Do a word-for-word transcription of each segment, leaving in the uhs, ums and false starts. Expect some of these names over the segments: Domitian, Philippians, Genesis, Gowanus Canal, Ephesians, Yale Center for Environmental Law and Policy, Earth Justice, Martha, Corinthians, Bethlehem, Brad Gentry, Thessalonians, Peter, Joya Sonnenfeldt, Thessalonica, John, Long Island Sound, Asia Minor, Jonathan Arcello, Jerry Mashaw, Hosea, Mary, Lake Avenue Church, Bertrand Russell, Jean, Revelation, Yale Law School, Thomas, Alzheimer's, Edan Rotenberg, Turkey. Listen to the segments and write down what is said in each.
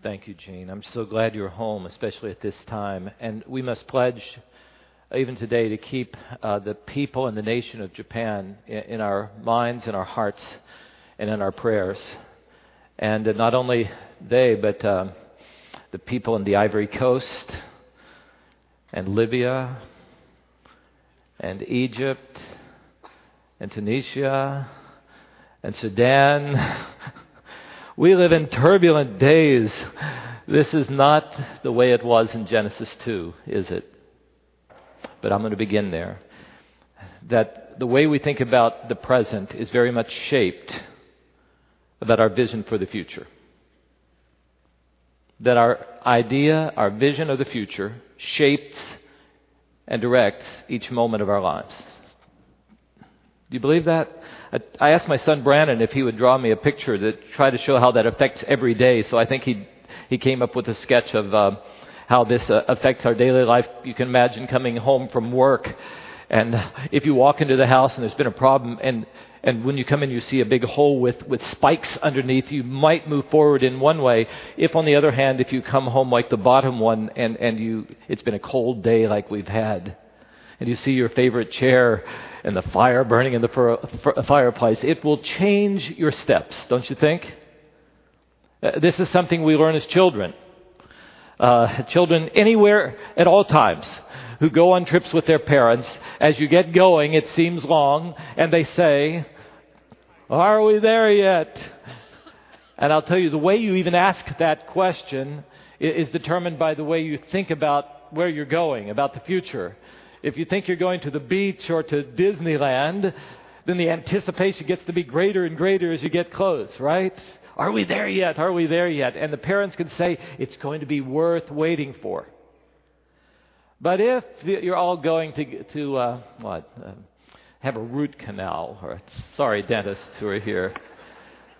Thank you, Jean. I'm so glad you're home, especially at this time. And we must pledge, even today, to keep uh, the people and the nation of Japan in, in our minds, in our hearts, and in our prayers. And uh, not only they, but uh, the people in the Ivory Coast, and Libya, and Egypt, and Tunisia, and Sudan. We live in turbulent days. This is not the way it was in Genesis two, is it? But I'm going to begin there. That the way we think about the present is very much shaped about our vision for the future. That our idea, our vision of the future shapes and directs each moment of our lives. Do you believe that? I asked my son Brandon if he would draw me a picture to try to show how that affects every day. So I think he he came up with a sketch of uh, how this uh, affects our daily life. You can imagine coming home from work, and if you walk into the house and there's been a problem, and and when you come in you see a big hole with, with spikes underneath, you might move forward in one way. If, on the other hand, if you come home like the bottom one and, and you it's been a cold day like we've had, and you see your favorite chair and the fire burning in the fir- fir- fireplace, it will change your steps, don't you think? Uh, this is something we learn as children. Uh, children anywhere at all times who go on trips with their parents, as you get going, it seems long, and they say, "Are we there yet?" And I'll tell you, the way you even ask that question is determined by the way you think about where you're going, about the future. If you think you're going to the beach or to Disneyland, then the anticipation gets to be greater and greater as you get close, right? Are we there yet? Are we there yet? And the parents can say, it's going to be worth waiting for. But if you're all going to, to uh, what, uh, have a root canal, or sorry, dentists who are here,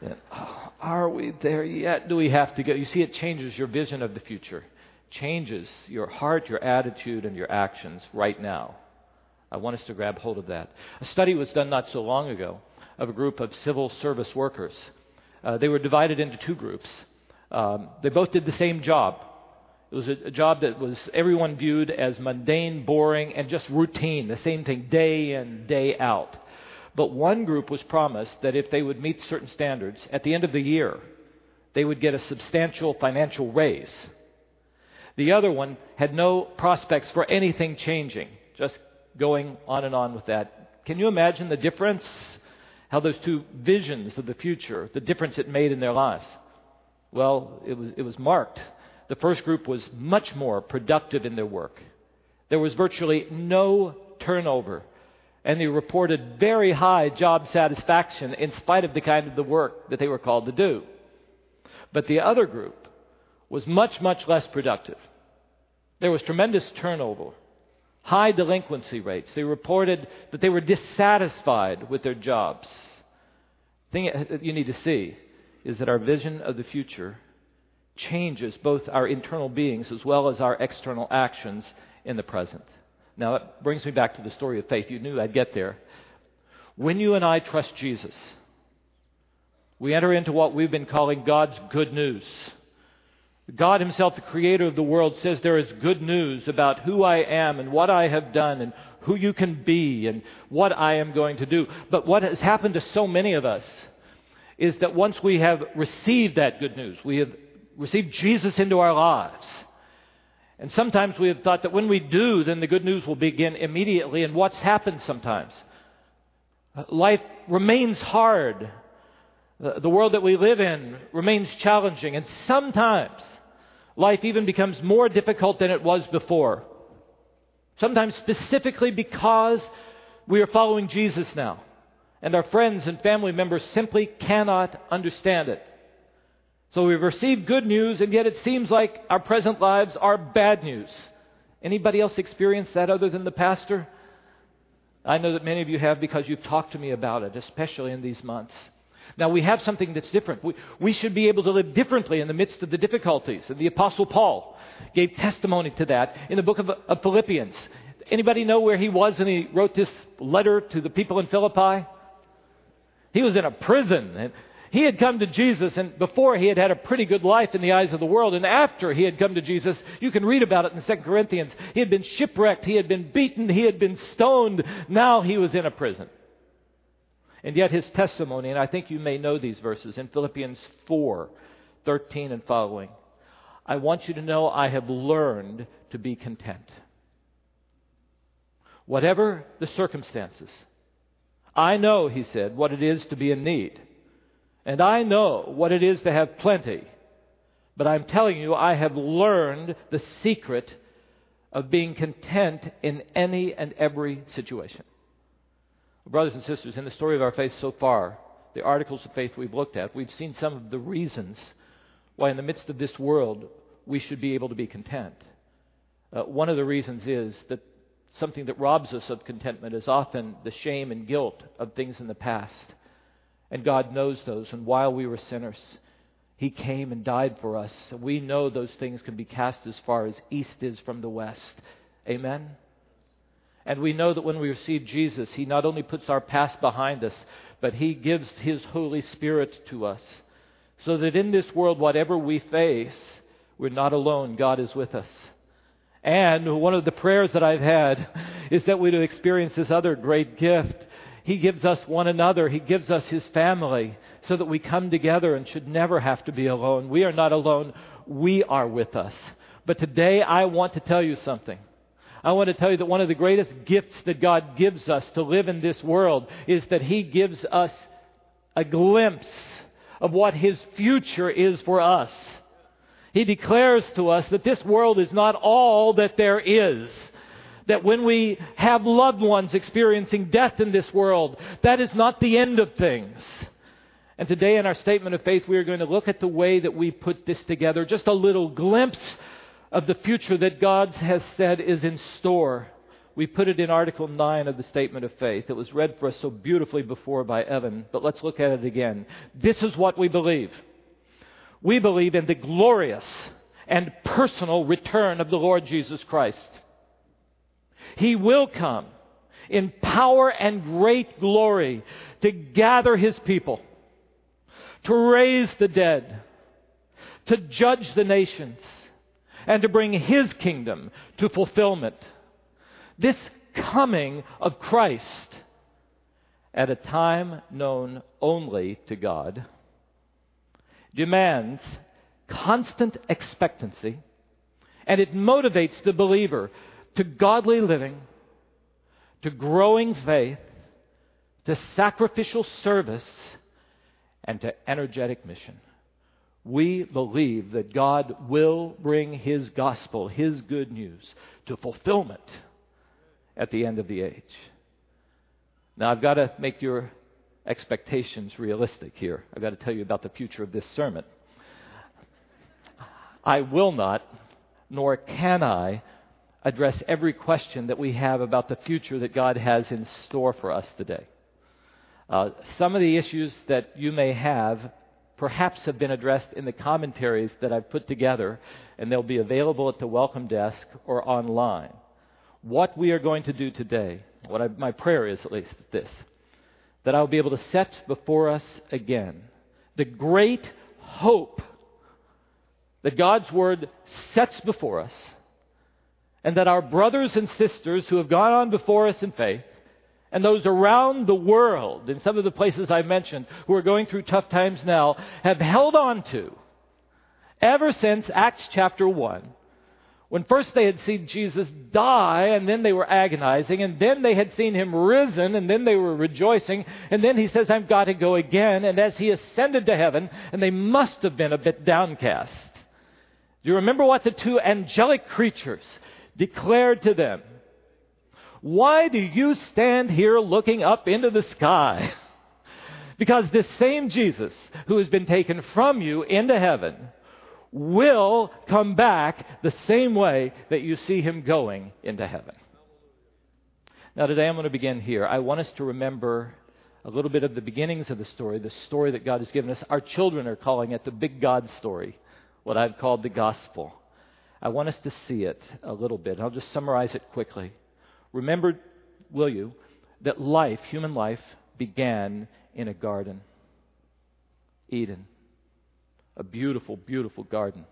then, oh, are we there yet? Do we have to go? You see, it changes your vision of the future. Changes your heart, your attitude, and your actions right now. I want us to grab hold of that. A study was done not so long ago of a group of civil service workers. Uh, they were divided into two groups. Um, they both did the same job. It was a, a job that was everyone viewed as mundane, boring, and just routine, the same thing day in, day out. But one group was promised that if they would meet certain standards, at the end of the year, they would get a substantial financial raise. The other one had no prospects for anything changing, just going on and on with that. Can you imagine the difference? How those two visions of the future, the difference it made in their lives? Well, it was it was marked. The first group was much more productive in their work. There was virtually no turnover, and they reported very high job satisfaction in spite of the kind of the work that they were called to do. But the other group was much, much less productive. There was tremendous turnover, high delinquency rates. They reported that they were dissatisfied with their jobs. The thing that you need to see is that our vision of the future changes both our internal beings as well as our external actions in the present. Now, that brings me back to the story of faith. You knew I'd get there. When you and I trust Jesus, we enter into what we've been calling God's good news. God himself, the creator of the world, says there is good news about who I am and what I have done and who you can be and what I am going to do. But what has happened to so many of us is that once we have received that good news, we have received Jesus into our lives. And sometimes we have thought that when we do, then the good news will begin immediately. And what's happened sometimes? Life remains hard. The world that we live in remains challenging, and sometimes life even becomes more difficult than it was before. Sometimes specifically because we are following Jesus now, and our friends and family members simply cannot understand it. So we've received good news, and yet it seems like our present lives are bad news. Anybody else experience that other than the pastor? I know that many of you have because you've talked to me about it, especially in these months. Now, we have something that's different. We, we should be able to live differently in the midst of the difficulties. And the Apostle Paul gave testimony to that in the book of, of Philippians. Anybody know where he was when he wrote this letter to the people in Philippi? He was in a prison. And, He had come to Jesus, and before he had had a pretty good life in the eyes of the world. And after he had come to Jesus, you can read about it in Second Corinthians. He had been shipwrecked. He had been beaten. He had been stoned. Now he was in a prison. And yet his testimony, and I think you may know these verses in Philippians four thirteen and following. I want you to know I have learned to be content. Whatever the circumstances, I know, he said, what it is to be in need. And I know what it is to have plenty. But I'm telling you, I have learned the secret of being content in any and every situation. Brothers and sisters, in the story of our faith so far, the articles of faith we've looked at, we've seen some of the reasons why in the midst of this world we should be able to be content. Uh, one of the reasons is that something that robs us of contentment is often the shame and guilt of things in the past. And God knows those. And while we were sinners, He came and died for us. We know those things can be cast as far as east is from the west. Amen? And we know that when we receive Jesus, He not only puts our past behind us, but He gives His Holy Spirit to us. So that in this world, whatever we face, we're not alone. God is with us. And one of the prayers that I've had is that we do experience this other great gift. He gives us one another. He gives us His family so that we come together and should never have to be alone. We are not alone. We are with us. But today I want to tell you something. I want to tell you that one of the greatest gifts that God gives us to live in this world is that He gives us a glimpse of what His future is for us. He declares to us that this world is not all that there is. That when we have loved ones experiencing death in this world, that is not the end of things. And today in our statement of faith, we are going to look at the way that we put this together. Just a little glimpse of the future that God has said is in store. We put it in Article nine of the Statement of Faith. It was read for us so beautifully before by Evan, but let's look at it again. This is what we believe. We believe in the glorious and personal return of the Lord Jesus Christ. He will come in power and great glory to gather His people, to raise the dead, to judge the nations, and to bring His kingdom to fulfillment. This coming of Christ at a time known only to God demands constant expectancy, and it motivates the believer to godly living, to growing faith, to sacrificial service, and to energetic mission. We believe that God will bring His gospel, His good news, to fulfillment at the end of the age. Now, I've got to make your expectations realistic here. I've got to tell you about the future of this sermon. I will not, nor can I, address every question that we have about the future that God has in store for us today. Uh, some of the issues that you may have perhaps have been addressed in the commentaries that I've put together, and they'll be available at the welcome desk or online. What we are going to do today, what I, my prayer is at least this, that I'll be able to set before us again the great hope that God's Word sets before us, and that our brothers and sisters who have gone on before us in faith, and those around the world, in some of the places I mentioned, who are going through tough times now, have held on to ever since Acts chapter one, when first they had seen Jesus die, and then they were agonizing, and then they had seen Him risen, and then they were rejoicing, and then He says, I've got to go again, and as He ascended to heaven, and they must have been a bit downcast. Do you remember what the two angelic creatures declared to them? Why do you stand here looking up into the sky? Because this same Jesus who has been taken from you into heaven will come back the same way that you see Him going into heaven. Now today I'm going to begin here. I want us to remember a little bit of the beginnings of the story, the story that God has given us. Our children are calling it the big God story, what I've called the gospel. I want us to see it a little bit. I'll just summarize it quickly. Remember, will you, that life, human life, began in a garden. Eden. A beautiful, beautiful garden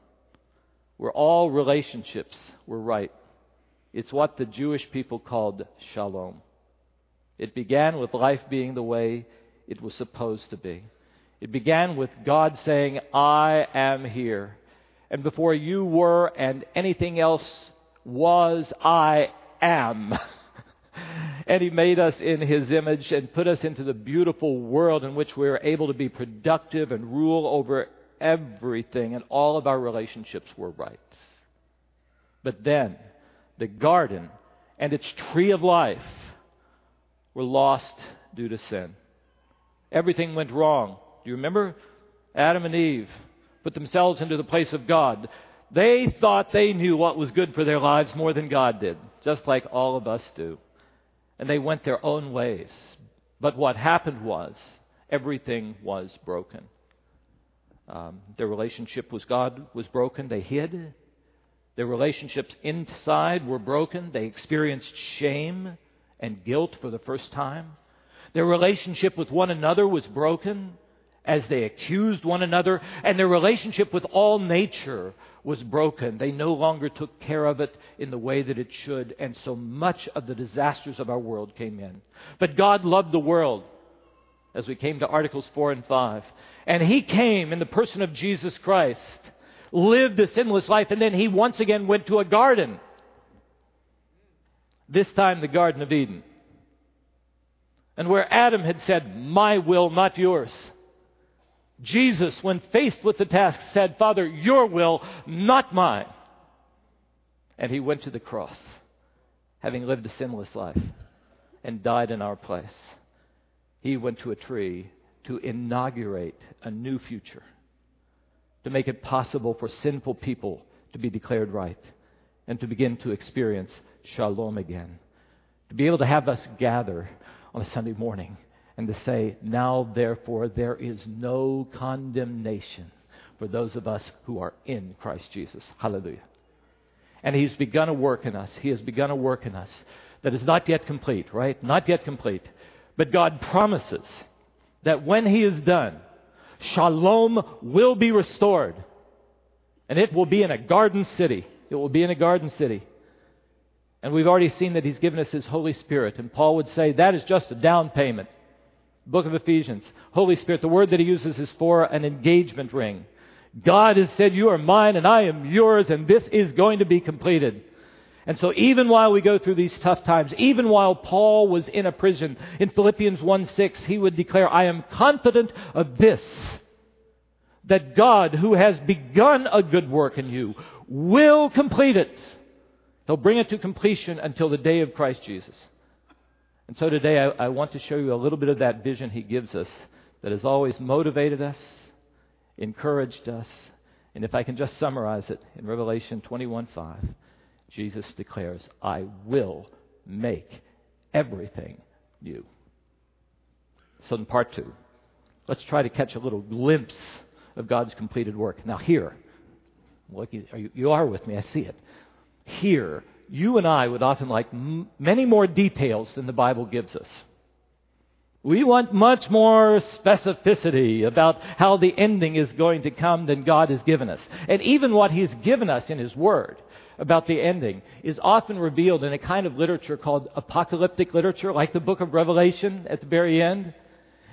where all relationships were right. It's what the Jewish people called shalom. It began with life being the way it was supposed to be. It began with God saying, I am here. And before you were and anything else was, I am. And He made us in His image and put us into the beautiful world in which we are able to be productive and rule over everything, and all of our relationships were right. But then the garden and its tree of life were lost due to sin. Everything went wrong. Do you remember? Adam and Eve put themselves into the place of God. They thought they knew what was good for their lives more than God did, just like all of us do. And they went their own ways. But what happened was everything was broken. Um, their relationship with God was broken. They hid. Their relationships inside were broken. They experienced shame and guilt for the first time. Their relationship with one another was broken as they accused one another. And their relationship with all nature was broken. They no longer took care of it in the way that it should. And so much of the disasters of our world came in. But God loved the world, as we came to Articles four and five. And He came in the person of Jesus Christ, lived a sinless life, and then He once again went to a garden. This time the Garden of Eden. And where Adam had said, my will, not yours, Jesus, when faced with the task, said, Father, your will, not mine. And He went to the cross, having lived a sinless life, and died in our place. He went to a tree to inaugurate a new future, to make it possible for sinful people to be declared right and to begin to experience shalom again, to be able to have us gather on a Sunday morning and to say, now therefore there is no condemnation for those of us who are in Christ Jesus. Hallelujah. And He's begun a work in us. He has begun a work in us that is not yet complete, right? Not yet complete. But God promises that when He is done, shalom will be restored. And it will be in a garden city. It will be in a garden city. And we've already seen that He's given us His Holy Spirit. And Paul would say that is just a down payment. Book of Ephesians. Holy Spirit, the word that he uses is for an engagement ring. God has said, you are mine and I am yours, and this is going to be completed. And so even while we go through these tough times, even while Paul was in a prison, in Philippians one six, he would declare, I am confident of this, that God, who has begun a good work in you, will complete it. He'll bring it to completion until the day of Christ Jesus. And so today I, I want to show you a little bit of that vision He gives us that has always motivated us, encouraged us. And if I can just summarize it in Revelation twenty-one five. Jesus declares, I will make everything new. So in part two, let's try to catch a little glimpse of God's completed work. Now here, you are with me, I see it. Here, you and I would often like many more details than the Bible gives us. We want much more specificity about how the ending is going to come than God has given us. And even what He's given us in His Word about the ending is often revealed in a kind of literature called apocalyptic literature, like the book of Revelation at the very end.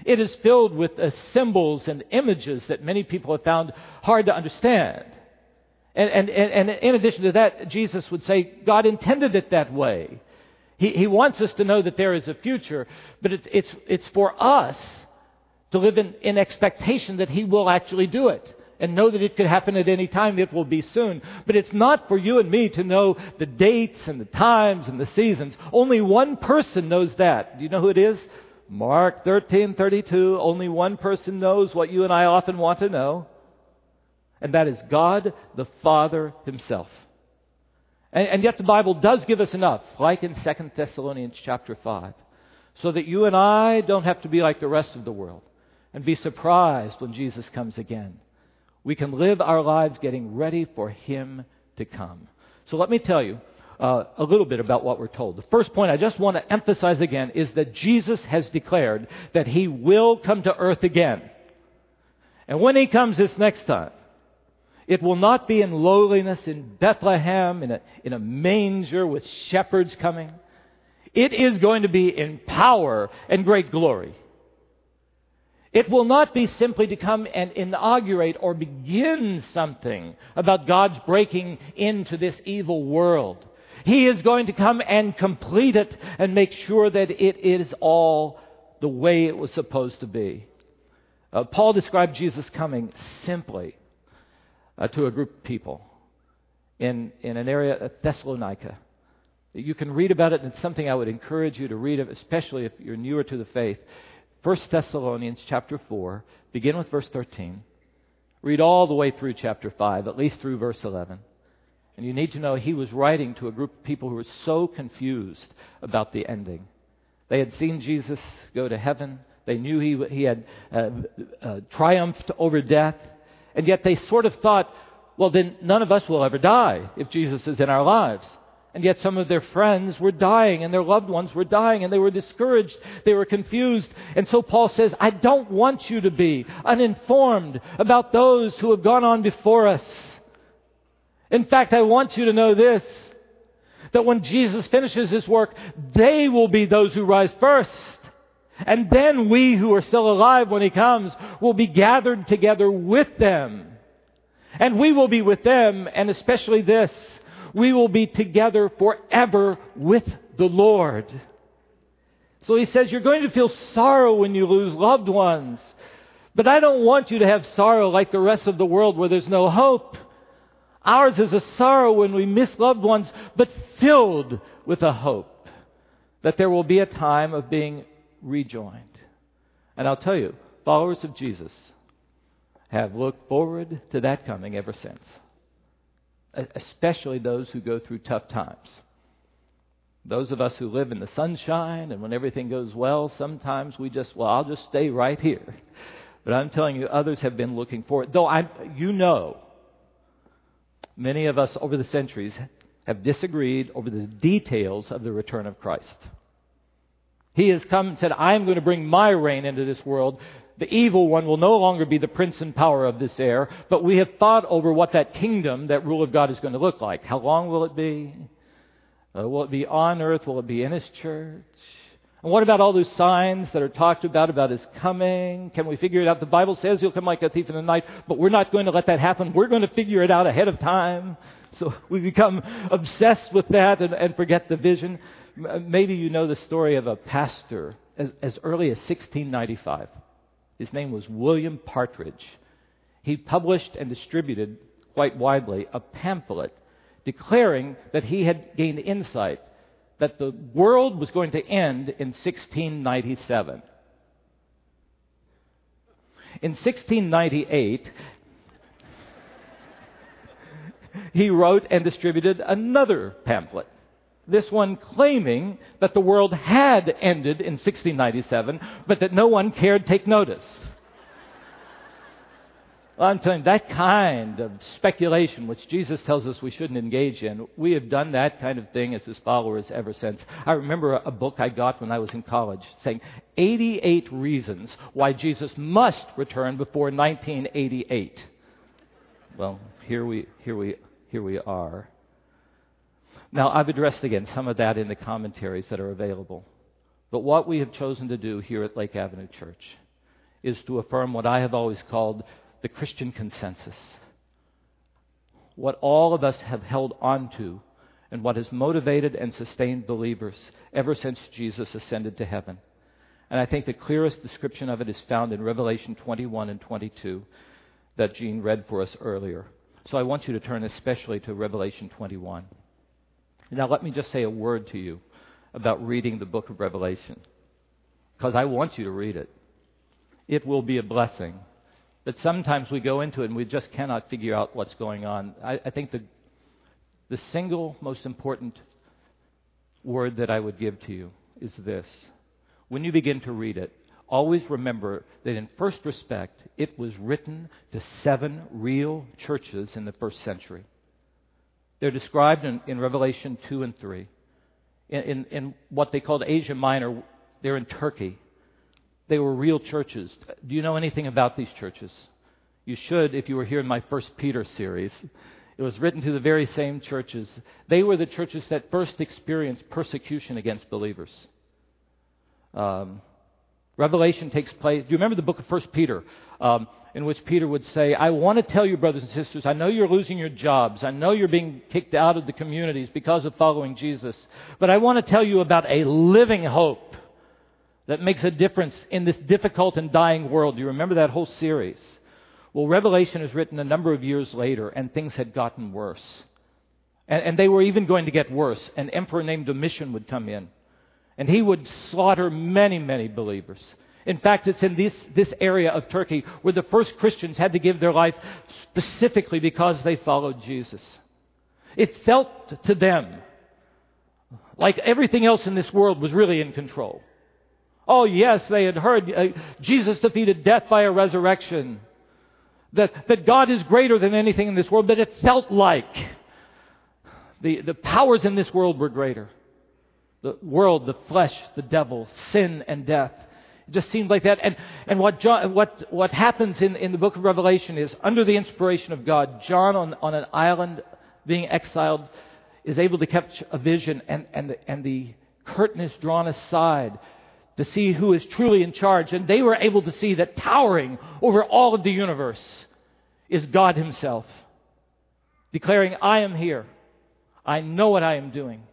It is filled with uh, symbols and images that many people have found hard to understand. And, and, and, and in addition to that, Jesus would say God intended it that way. He, he wants us to know that there is a future, but it's, it's, it's for us to live in, in expectation that He will actually do it. And know that it could happen at any time. It will be soon. But it's not for you and me to know the dates and the times and the seasons. Only one person knows that. Do you know who it is? Mark thirteen thirty-two. Only one person knows what you and I often want to know. And that is God the Father Himself. And, and yet the Bible does give us enough, like in Second Thessalonians chapter five, so that you and I don't have to be like the rest of the world and be surprised when Jesus comes again. We can live our lives getting ready for Him to come. So let me tell you uh, a little bit about what we're told. The first point I just want to emphasize again is that Jesus has declared that He will come to earth again. And when he comes this next time, it will not be in lowliness in Bethlehem, in a, in a manger with shepherds coming. It is going to be in power and great glory. It will not be simply to come and inaugurate or begin something about God's breaking into this evil world. He is going to come and complete it and make sure that it is all the way it was supposed to be. Uh, Paul described Jesus coming simply uh, to a group of people in, in an area of Thessalonica. You can read about it, and it's something I would encourage you to read, especially if you're newer to the faith. First Thessalonians chapter four, begin with verse thirteen. Read all the way through chapter five, at least through verse eleven. And you need to know he was writing to a group of people who were so confused about the ending. They had seen Jesus go to heaven. They knew he, he had uh, uh, triumphed over death. And yet they sort of thought, well, then none of us will ever die if Jesus is in our lives. And yet some of their friends were dying and their loved ones were dying and they were discouraged. They were confused. And so Paul says, I don't want you to be uninformed about those who have gone on before us. In fact, I want you to know this, that when Jesus finishes his work, they will be those who rise first. And then we who are still alive when he comes will be gathered together with them. And we will be with them, and especially this, we will be together forever with the Lord. So he says, you're going to feel sorrow when you lose loved ones. But I don't want you to have sorrow like the rest of the world where there's no hope. Ours is a sorrow when we miss loved ones, but filled with a hope that there will be a time of being rejoined. And I'll tell you, followers of Jesus have looked forward to that coming ever since. Especially those who go through tough times. Those of us who live in the sunshine and when everything goes well, sometimes we just, well, I'll just stay right here. But I'm telling you, others have been looking for it. Though I, you know, many of us over the centuries have disagreed over the details of the return of Christ. He has come and said, I'm going to bring my reign into this world. The evil one will no longer be the prince and power of this air, but we have thought over what that kingdom, that rule of God is going to look like. How long will it be? Uh, will it be on earth? Will it be in his church? And what about all those signs that are talked about, about his coming? Can we figure it out? The Bible says he'll come like a thief in the night, but we're not going to let that happen. We're going to figure it out ahead of time. So we become obsessed with that and, and forget the vision. Maybe you know the story of a pastor as, as early as sixteen ninety-five. His name was William Partridge. He published and distributed quite widely a pamphlet declaring that he had gained insight that the world was going to end in sixteen ninety-seven. In sixteen ninety-eight, he wrote and distributed another pamphlet. This one claiming that the world had ended in sixteen ninety-seven, but that no one cared take notice. Well, I'm telling you, that kind of speculation, which Jesus tells us we shouldn't engage in, we have done that kind of thing as his followers ever since. I remember a book I got when I was in college saying eighty-eight reasons why Jesus must return before nineteen eighty-eight. Well, here we, here we, here we are. Now, I've addressed again some of that in the commentaries that are available. But what we have chosen to do here at Lake Avenue Church is to affirm what I have always called the Christian consensus. What all of us have held on to and what has motivated and sustained believers ever since Jesus ascended to heaven. And I think the clearest description of it is found in Revelation twenty-one and twenty-two that Jean read for us earlier. So I want you to turn especially to Revelation twenty-one. Now, let me just say a word to you about reading the book of Revelation, because I want you to read it. It will be a blessing. But sometimes we go into it and we just cannot figure out what's going on. I, I think the, the single most important word that I would give to you is this. When you begin to read it, always remember that in first respect, it was written to seven real churches in the first century. They're described in, in Revelation two and three. In, in, in what they called Asia Minor, they're in Turkey. They were real churches. Do you know anything about these churches? You should, if you were here in my First Peter series. It was written to the very same churches. They were the churches that first experienced persecution against believers. Um, Revelation takes place. Do you remember the book of First Peter, um, in which Peter would say, I want to tell you, brothers and sisters, I know you're losing your jobs. I know you're being kicked out of the communities because of following Jesus. But I want to tell you about a living hope that makes a difference in this difficult and dying world. Do you remember that whole series? Well, Revelation is written a number of years later, and things had gotten worse. And, and they were even going to get worse. An emperor named Domitian would come in, and he would slaughter many, many believers. In fact, it's in this, this area of Turkey where the first Christians had to give their life specifically because they followed Jesus. It felt to them like everything else in this world was really in control. Oh, yes, they had heard uh, Jesus defeated death by a resurrection. That, that God is greater than anything in this world, but it felt like the, the powers in this world were greater. The world, the flesh, the devil, sin and death. It just seemed like that. And, and what, John, what, what happens in, in the book of Revelation is, under the inspiration of God, John on, on an island being exiled is able to catch a vision, and, and, the, and the curtain is drawn aside to see who is truly in charge. And they were able to see that towering over all of the universe is God himself, declaring, I am here. I know what I am doing.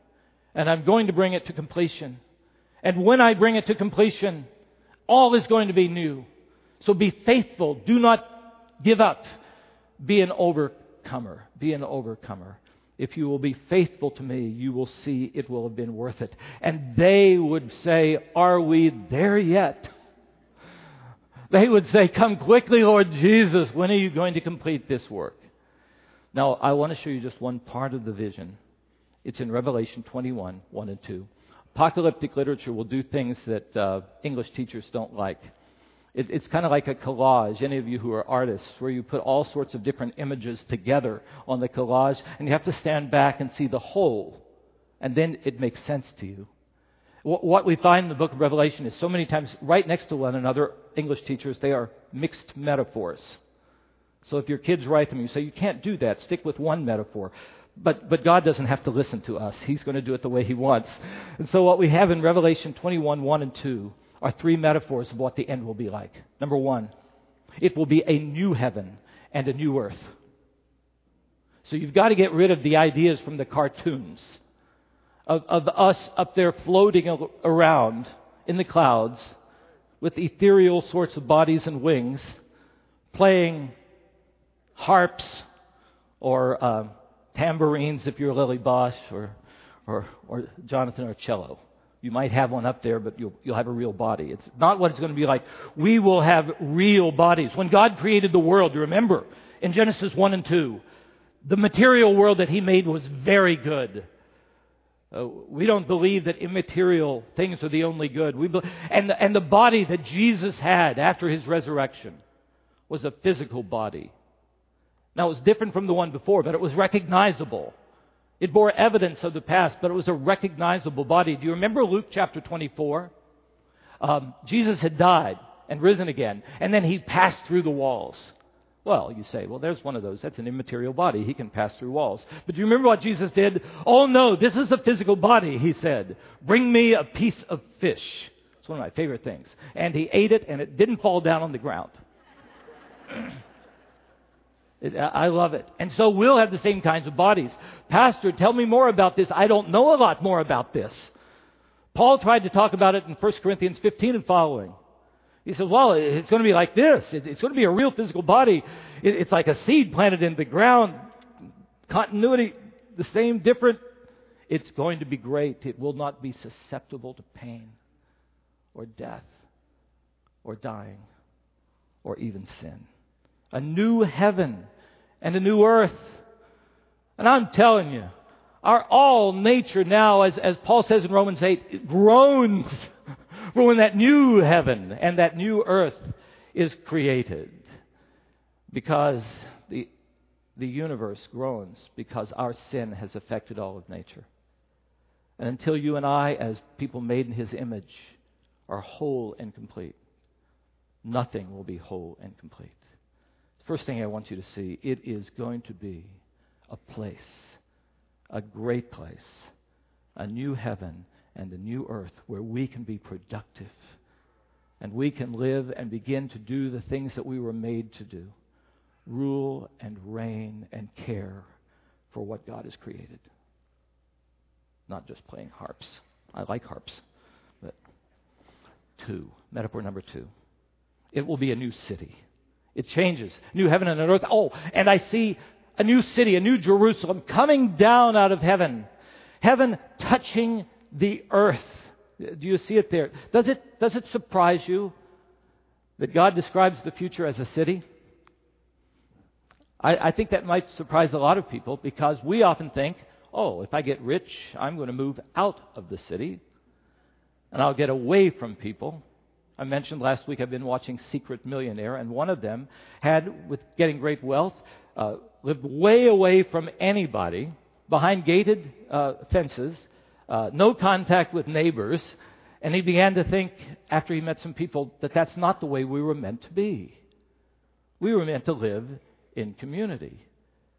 And I'm going to bring it to completion. And when I bring it to completion, all is going to be new. So be faithful. Do not give up. Be an overcomer. Be an overcomer. If you will be faithful to me, you will see it will have been worth it. And they would say, are we there yet? They would say, come quickly, Lord Jesus. When are you going to complete this work? Now, I want to show you just one part of the vision. It's in Revelation twenty-one, one and two. Apocalyptic literature will do things that uh, English teachers don't like. It, it's kind of like a collage, any of you who are artists, where you put all sorts of different images together on the collage, and you have to stand back and see the whole, and then it makes sense to you. W- what we find in the book of Revelation is so many times right next to one another, English teachers, they are mixed metaphors. So if your kids write them, you say, you can't do that, stick with one metaphor. But but God doesn't have to listen to us. He's going to do it the way he wants. And so what we have in Revelation twenty-one, one and two are three metaphors of what the end will be like. Number one, it will be a new heaven and a new earth. So you've got to get rid of the ideas from the cartoons of, of us up there floating around in the clouds with ethereal sorts of bodies and wings, playing harps or uh, tambourines if you're Lily Bosch or, or, or Jonathan Arcello. You might have one up there, but you'll, you'll have a real body. It's not what it's going to be like. We will have real bodies. When God created the world, you remember, in Genesis one and two, the material world that he made was very good. Uh, we don't believe that immaterial things are the only good. We be- and, the, and the body that Jesus had after his resurrection was a physical body. Now, it was different from the one before, but it was recognizable. It bore evidence of the past, but it was a recognizable body. Do you remember Luke chapter twenty-four? Um, Jesus had died and risen again, and then he passed through the walls. Well, you say, well, there's one of those. That's an immaterial body. He can pass through walls. But do you remember what Jesus did? Oh, no, this is a physical body, he said. Bring me a piece of fish. It's one of my favorite things. And he ate it, and it didn't fall down on the ground. It, I love it. And so we'll have the same kinds of bodies. Pastor, tell me more about this. I don't know a lot more about this. Paul tried to talk about it in First Corinthians fifteen and following. He said, well, it's going to be like this. It, it's going to be a real physical body. It, it's like a seed planted in the ground. Continuity, the same, different. It's going to be great. It will not be susceptible to pain or death or dying or even sin. A new heaven and a new earth. And I'm telling you, our all nature now, as, as Paul says in Romans eight, groans for when that new heaven and that new earth is created. Because the, the universe groans because our sin has affected all of nature. And until you and I, as people made in his image, are whole and complete, nothing will be whole and complete. First thing I want you to see, it is going to be a place, a great place, a new heaven and a new earth where we can be productive and we can live and begin to do the things that we were made to do, rule and reign and care for what God has created. Not just playing harps. I like harps. But two, metaphor number two, it will be a new city. It changes. New heaven and an earth. Oh, and I see a new city, a new Jerusalem coming down out of heaven. Heaven touching the earth. Do you see it there? Does it, does it surprise you that God describes the future as a city? I, I think that might surprise a lot of people because we often think, oh, if I get rich, I'm going to move out of the city and I'll get away from people. I mentioned last week I've been watching Secret Millionaire, and one of them had, with getting great wealth, uh, lived way away from anybody, behind gated uh, fences, uh, no contact with neighbors, and he began to think, after he met some people, that that's not the way we were meant to be. We were meant to live in community.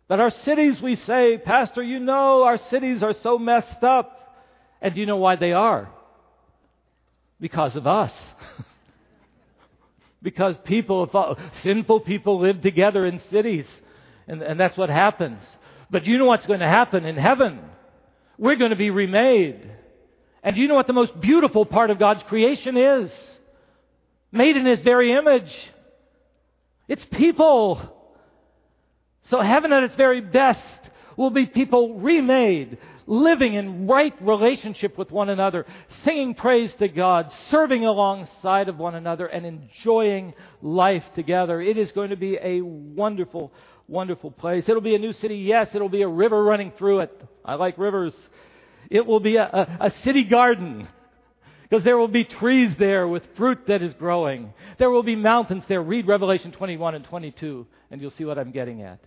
But our cities, we say, Pastor, you know our cities are so messed up. And do you know why they are? Because of us. Because people, sinful people live together in cities. And, and that's what happens. But you know what's going to happen in heaven? We're going to be remade. And you know what the most beautiful part of God's creation is? Made in His very image. It's people. So heaven at its very best will be people remade, living in right relationship with one another, singing praise to God, serving alongside of one another, and enjoying life together. It is going to be a wonderful, wonderful place. It'll be a new city, yes. It'll be a river running through it. I like rivers. It will be a, a, a city garden because there will be trees there with fruit that is growing. There will be mountains there. Read Revelation twenty-one and twenty-two, and you'll see what I'm getting at.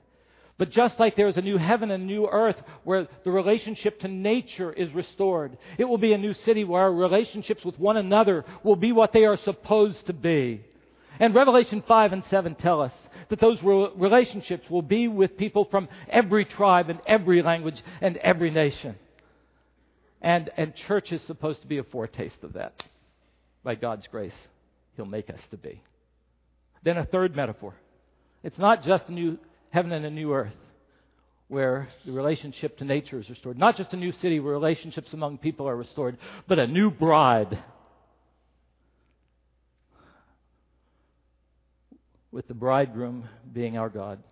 But just like there is a new heaven and new earth where the relationship to nature is restored, it will be a new city where our relationships with one another will be what they are supposed to be. And Revelation five and seven tell us that those relationships will be with people from every tribe and every language and every nation. And, and church is supposed to be a foretaste of that. By God's grace, He'll make us to be. Then a third metaphor. It's not just a new heaven and a new earth where the relationship to nature is restored. Not just a new city where relationships among people are restored, but a new bride with the bridegroom being our God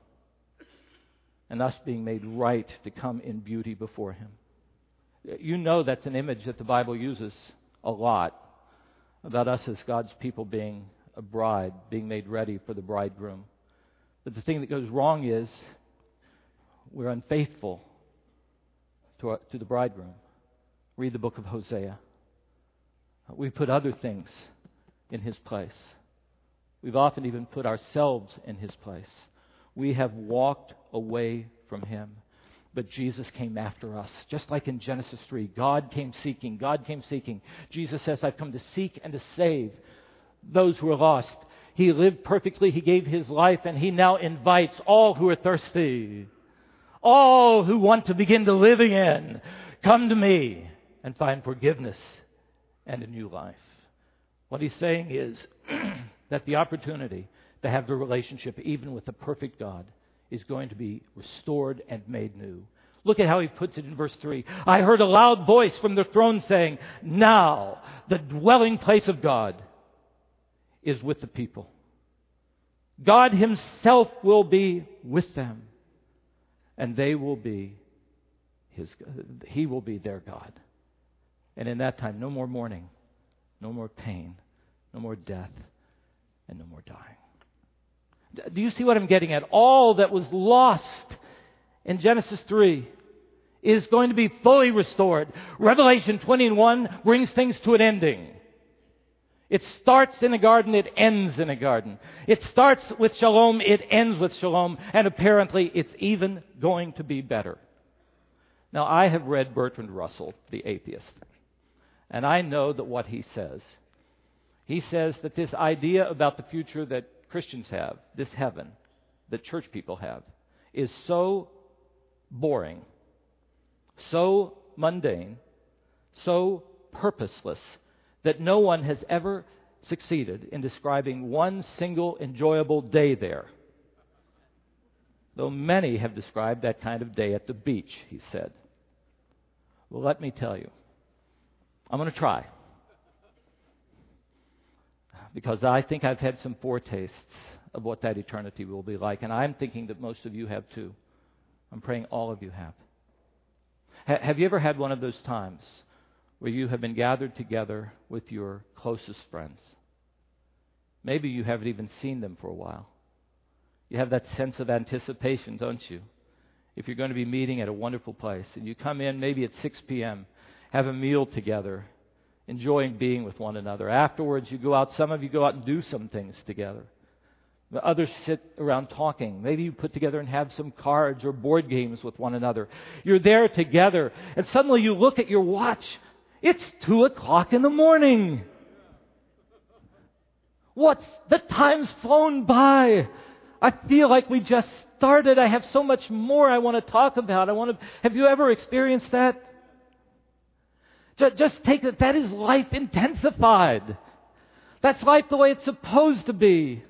and us being made right to come in beauty before Him. You know that's an image that the Bible uses a lot about us as God's people being a bride, being made ready for the bridegroom. But the thing that goes wrong is we're unfaithful to, our, to the bridegroom. Read the book of Hosea. We put other things in his place. We've often even put ourselves in his place. We have walked away from him. But Jesus came after us. Just like in Genesis three, God came seeking, God came seeking. Jesus says, I've come to seek and to save those who are lost. He lived perfectly, He gave His life, and He now invites all who are thirsty, all who want to begin to live again, come to me and find forgiveness and a new life. What He's saying is that the opportunity to have the relationship even with the perfect God is going to be restored and made new. Look at how He puts it in verse three. I heard a loud voice from the throne saying, now the dwelling place of God is with the people. God Himself will be with them, and they will be His. He will be their God. And in that time, no more mourning, no more pain, no more death, and no more dying. Do you see what I'm getting at? All that was lost in Genesis three is going to be fully restored. Revelation twenty-one brings things to an ending. It starts in a garden, it ends in a garden. It starts with shalom, it ends with shalom, and apparently it's even going to be better. Now, I have read Bertrand Russell, the atheist, and I know that what he says, he says that this idea about the future that Christians have, this heaven, that church people have is so boring, so mundane, so purposeless, that no one has ever succeeded in describing one single enjoyable day there. Though many have described that kind of day at the beach, he said. Well, let me tell you, I'm going to try. Because I think I've had some foretastes of what that eternity will be like. And I'm thinking that most of you have too. I'm praying all of you have. Ha- have you ever had one of those times where you have been gathered together with your closest friends? Maybe you haven't even seen them for a while. You have that sense of anticipation, don't you? If you're going to be meeting at a wonderful place and you come in maybe at six p.m., have a meal together, enjoying being with one another. Afterwards, you go out, some of you go out and do some things together. The others sit around talking. Maybe you put together and have some cards or board games with one another. You're there together, and suddenly you look at your watch. It's two o'clock in the morning. What's the time's flown by? I feel like we just started. I have so much more I want to talk about. I want to. Have you ever experienced that? Just, just take that. That is life intensified. That's life the way it's supposed to be.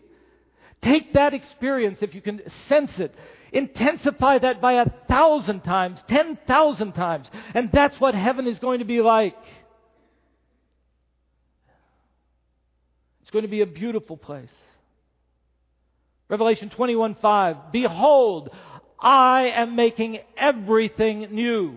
Take that experience, if you can sense it. Intensify that by a thousand times, ten thousand times. And that's what heaven is going to be like. It's going to be a beautiful place. Revelation twenty-one five, behold, I am making everything new,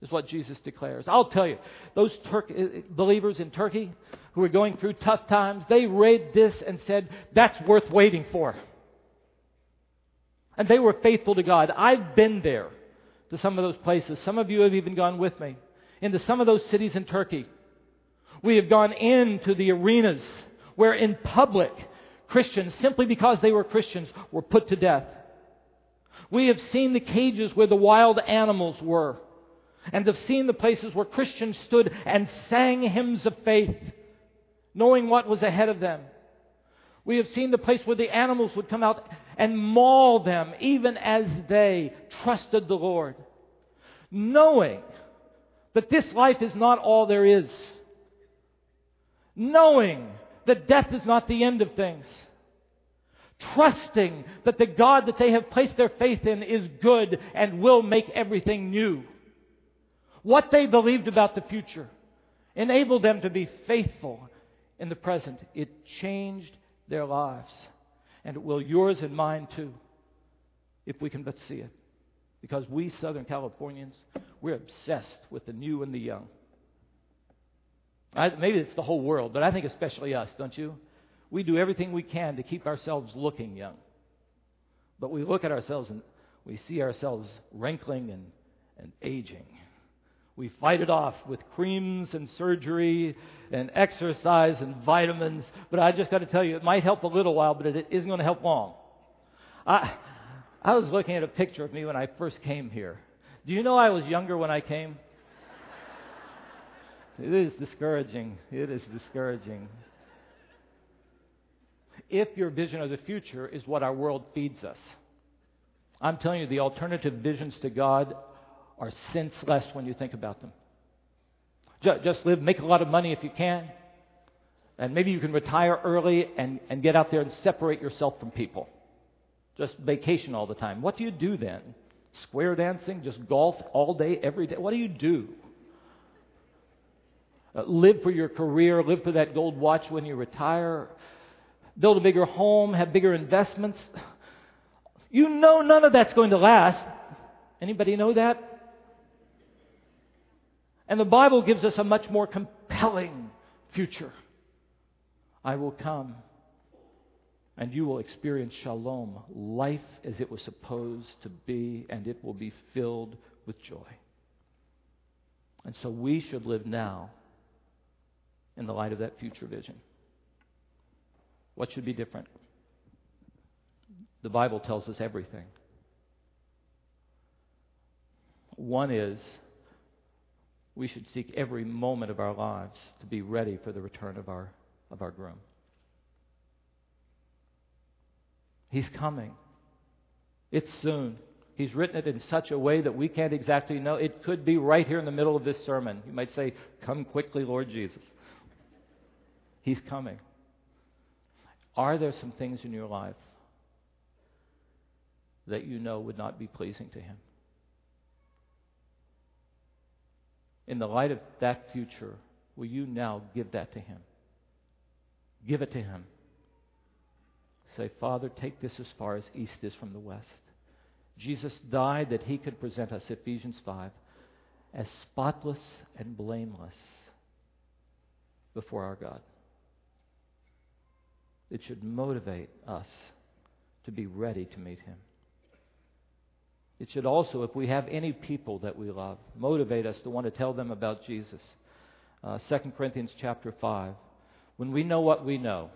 is what Jesus declares. I'll tell you, those Turk, believers in Turkey who were going through tough times, they read this and said, that's worth waiting for. And they were faithful to God. I've been there to some of those places. Some of you have even gone with me into some of those cities in Turkey. We have gone into the arenas where in public, Christians, simply because they were Christians, were put to death. We have seen the cages where the wild animals were, and have seen the places where Christians stood and sang hymns of faith, knowing what was ahead of them. We have seen the place where the animals would come out and maul them, even as they trusted the Lord, knowing that this life is not all there is, knowing that death is not the end of things. Trusting that the God that they have placed their faith in is good and will make everything new. What they believed about the future enabled them to be faithful in the present. It changed their lives. And it will yours and mine too, if we can but see it. Because we Southern Californians, we're obsessed with the new and the young. I, maybe it's the whole world, but I think especially us, don't you? We do everything we can to keep ourselves looking young. But we look at ourselves and we see ourselves wrinkling and, and aging. We fight it off with creams and surgery and exercise and vitamins. But I just got to tell you, it might help a little while, but it isn't going to help long. I, I was looking at a picture of me when I first came here. Do you know I was younger when I came? It is discouraging. It is discouraging. If your vision of the future is what our world feeds us, I'm telling you, the alternative visions to God are senseless when you think about them. Just live, make a lot of money if you can, and maybe you can retire early and, and get out there and separate yourself from people. Just vacation all the time. What do you do then? Square dancing? Just golf all day, every day? What do you do? Uh, live for your career, live for that gold watch when you retire, build a bigger home, have bigger investments. You know none of that's going to last. Anybody know that? And the Bible gives us a much more compelling future. I will come, and you will experience shalom, life as it was supposed to be, and it will be filled with joy. And so we should live now in the light of that future vision. What should be different? The Bible tells us everything. One is, we should seek every moment of our lives to be ready for the return of our, of our groom. He's coming. It's soon. He's written it in such a way that we can't exactly know. It could be right here in the middle of this sermon. You might say, "Come quickly, Lord Jesus." He's coming. Are there some things in your life that you know would not be pleasing to Him? In the light of that future, will you now give that to Him? Give it to Him. Say, "Father, take this as far as east is from the west." Jesus died that He could present us, Ephesians five, as spotless and blameless before our God. It should motivate us to be ready to meet Him. It should also, if we have any people that we love, motivate us to want to tell them about Jesus. Uh, Second Corinthians chapter five. When we know what we know,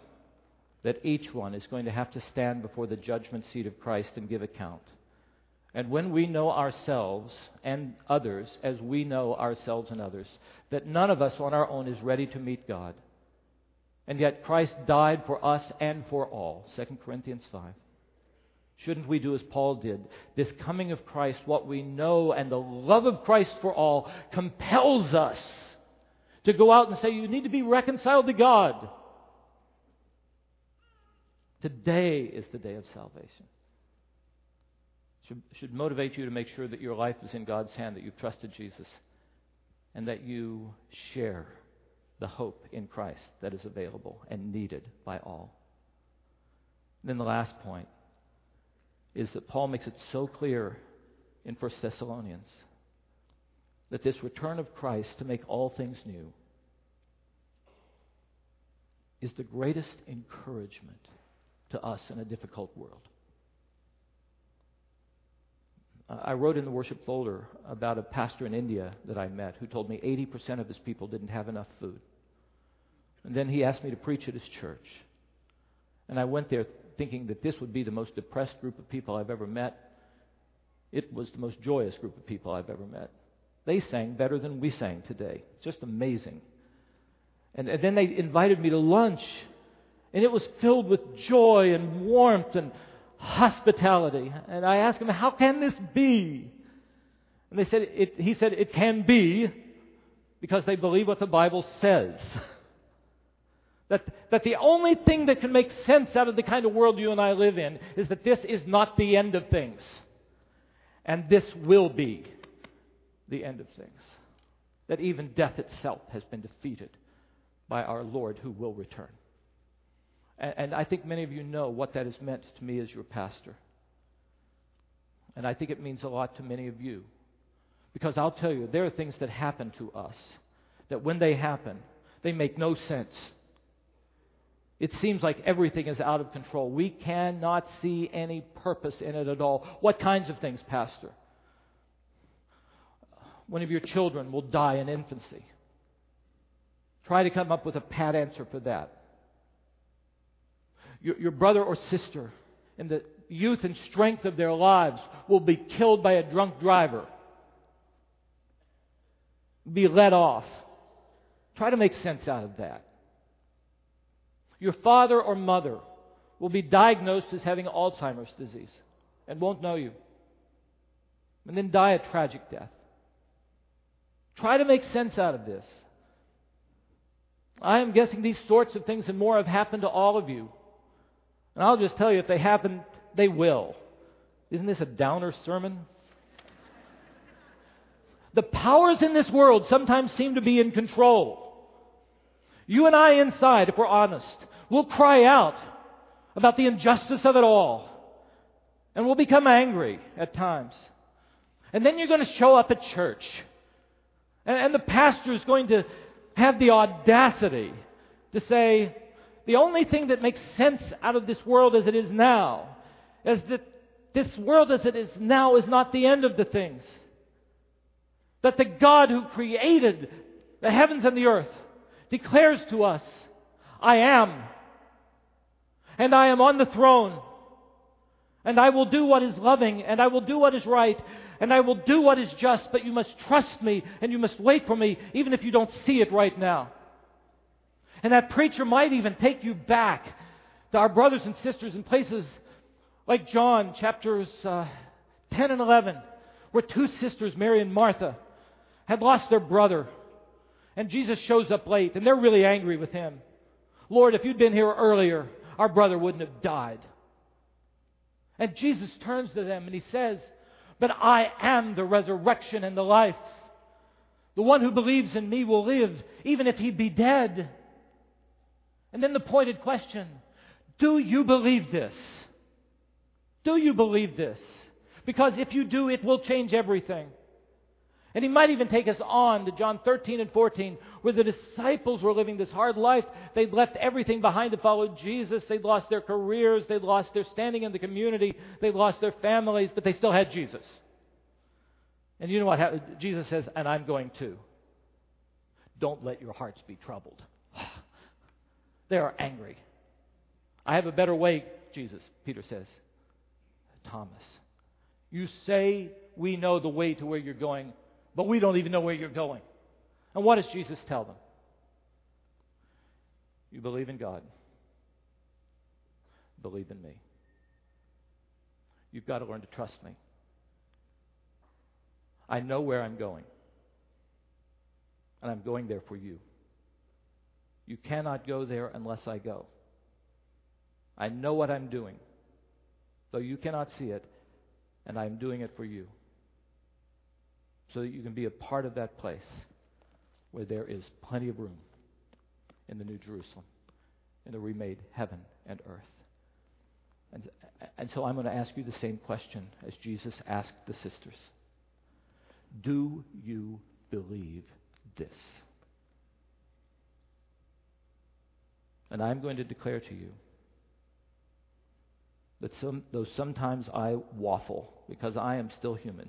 that each one is going to have to stand before the judgment seat of Christ and give account. And when we know ourselves and others as we know ourselves and others, that none of us on our own is ready to meet God. And yet Christ died for us and for all. Second Corinthians five. Shouldn't we do as Paul did? This coming of Christ, what we know, and the love of Christ for all compels us to go out and say, "You need to be reconciled to God." Today is the day of salvation. Should, should motivate you to make sure that your life is in God's hand, that you've trusted Jesus, and that you share the hope in Christ that is available and needed by all. And then the last point is that Paul makes it so clear in First Thessalonians that this return of Christ to make all things new is the greatest encouragement to us in a difficult world. I wrote in the worship folder about a pastor in India that I met who told me eighty percent of his people didn't have enough food. And then he asked me to preach at his church. And I went there thinking that this would be the most depressed group of people I've ever met. It was the most joyous group of people I've ever met. They sang better than we sang today. It's just amazing. And, and then they invited me to lunch. And it was filled with joy and warmth and hospitality. And I asked him, "How can this be?" And they said, it, he said, "It can be because they believe what the Bible says." That, that the only thing that can make sense out of the kind of world you and I live in is that this is not the end of things. And this will be the end of things. That even death itself has been defeated by our Lord who will return. And I think many of you know what that has meant to me as your pastor. And I think it means a lot to many of you. Because I'll tell you, there are things that happen to us that when they happen, they make no sense. It seems like everything is out of control. We cannot see any purpose in it at all. What kinds of things, Pastor? One of your children will die in infancy. Try to come up with a pat answer for that. Your, your brother or sister in the youth and strength of their lives will be killed by a drunk driver. Be let off. Try to make sense out of that. Your father or mother will be diagnosed as having Alzheimer's disease and won't know you. And then die a tragic death. Try to make sense out of this. I am guessing these sorts of things and more have happened to all of you. And I'll just tell you, if they happen, they will. Isn't this a downer sermon? The powers in this world sometimes seem to be in control. You and I inside, if we're honest, will cry out about the injustice of it all. And we'll become angry at times. And then you're going to show up at church. And, and the pastor is going to have the audacity to say, "The only thing that makes sense out of this world as it is now is that this world as it is now is not the end of the things. That the God who created the heavens and the earth declares to us, 'I am, and I am on the throne, and I will do what is loving, and I will do what is right, and I will do what is just, but you must trust me, and you must wait for me, even if you don't see it right now.'" And that preacher might even take you back to our brothers and sisters in places Like John chapters uh, ten and eleven, where two sisters, Mary and Martha, had lost their brother. And Jesus shows up late, and they're really angry with him. Lord, if you'd been here earlier, our brother wouldn't have died. And Jesus turns to them and he says, but I am the resurrection and the life. The one who believes in me will live, even if he be dead. And then the pointed question, do you believe this? Do you believe this? Because if you do, it will change everything. And he might even take us on to John thirteen and fourteen, where the disciples were living this hard life. They'd left everything behind to follow Jesus. They'd lost their careers. They'd lost their standing in the community. They'd lost their families, but they still had Jesus. And you know what? Jesus says, and I'm going too. Don't let your hearts be troubled. They are angry. I have a better way, Jesus, Peter says. Thomas, you say we know the way to where you're going, but we don't even know where you're going. And what does Jesus tell them? You believe in God. Believe in me. You've got to learn to trust me. I know where I'm going. And I'm going there for you. You cannot go there unless I go. I know what I'm doing, though you cannot see it, and I'm doing it for you, so that you can be a part of that place where there is plenty of room in the New Jerusalem, in the remade heaven and earth. And, and so I'm going to ask you the same question as Jesus asked the sisters. Do you believe this? And I'm going to declare to you that some, though sometimes I waffle, because I am still human,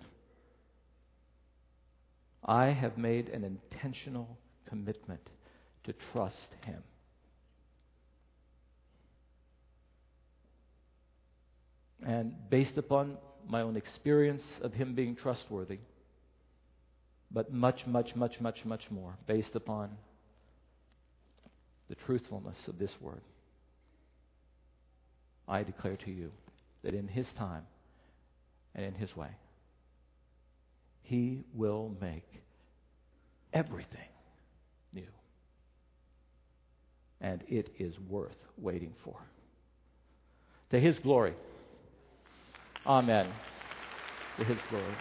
I have made an intentional commitment to trust Him. And based upon my own experience of Him being trustworthy, but much, much, much, much, much more, based upon the truthfulness of this Word, I declare to you that in His time and in His way, He will make everything new. And it is worth waiting for. To His glory. Amen. To His glory.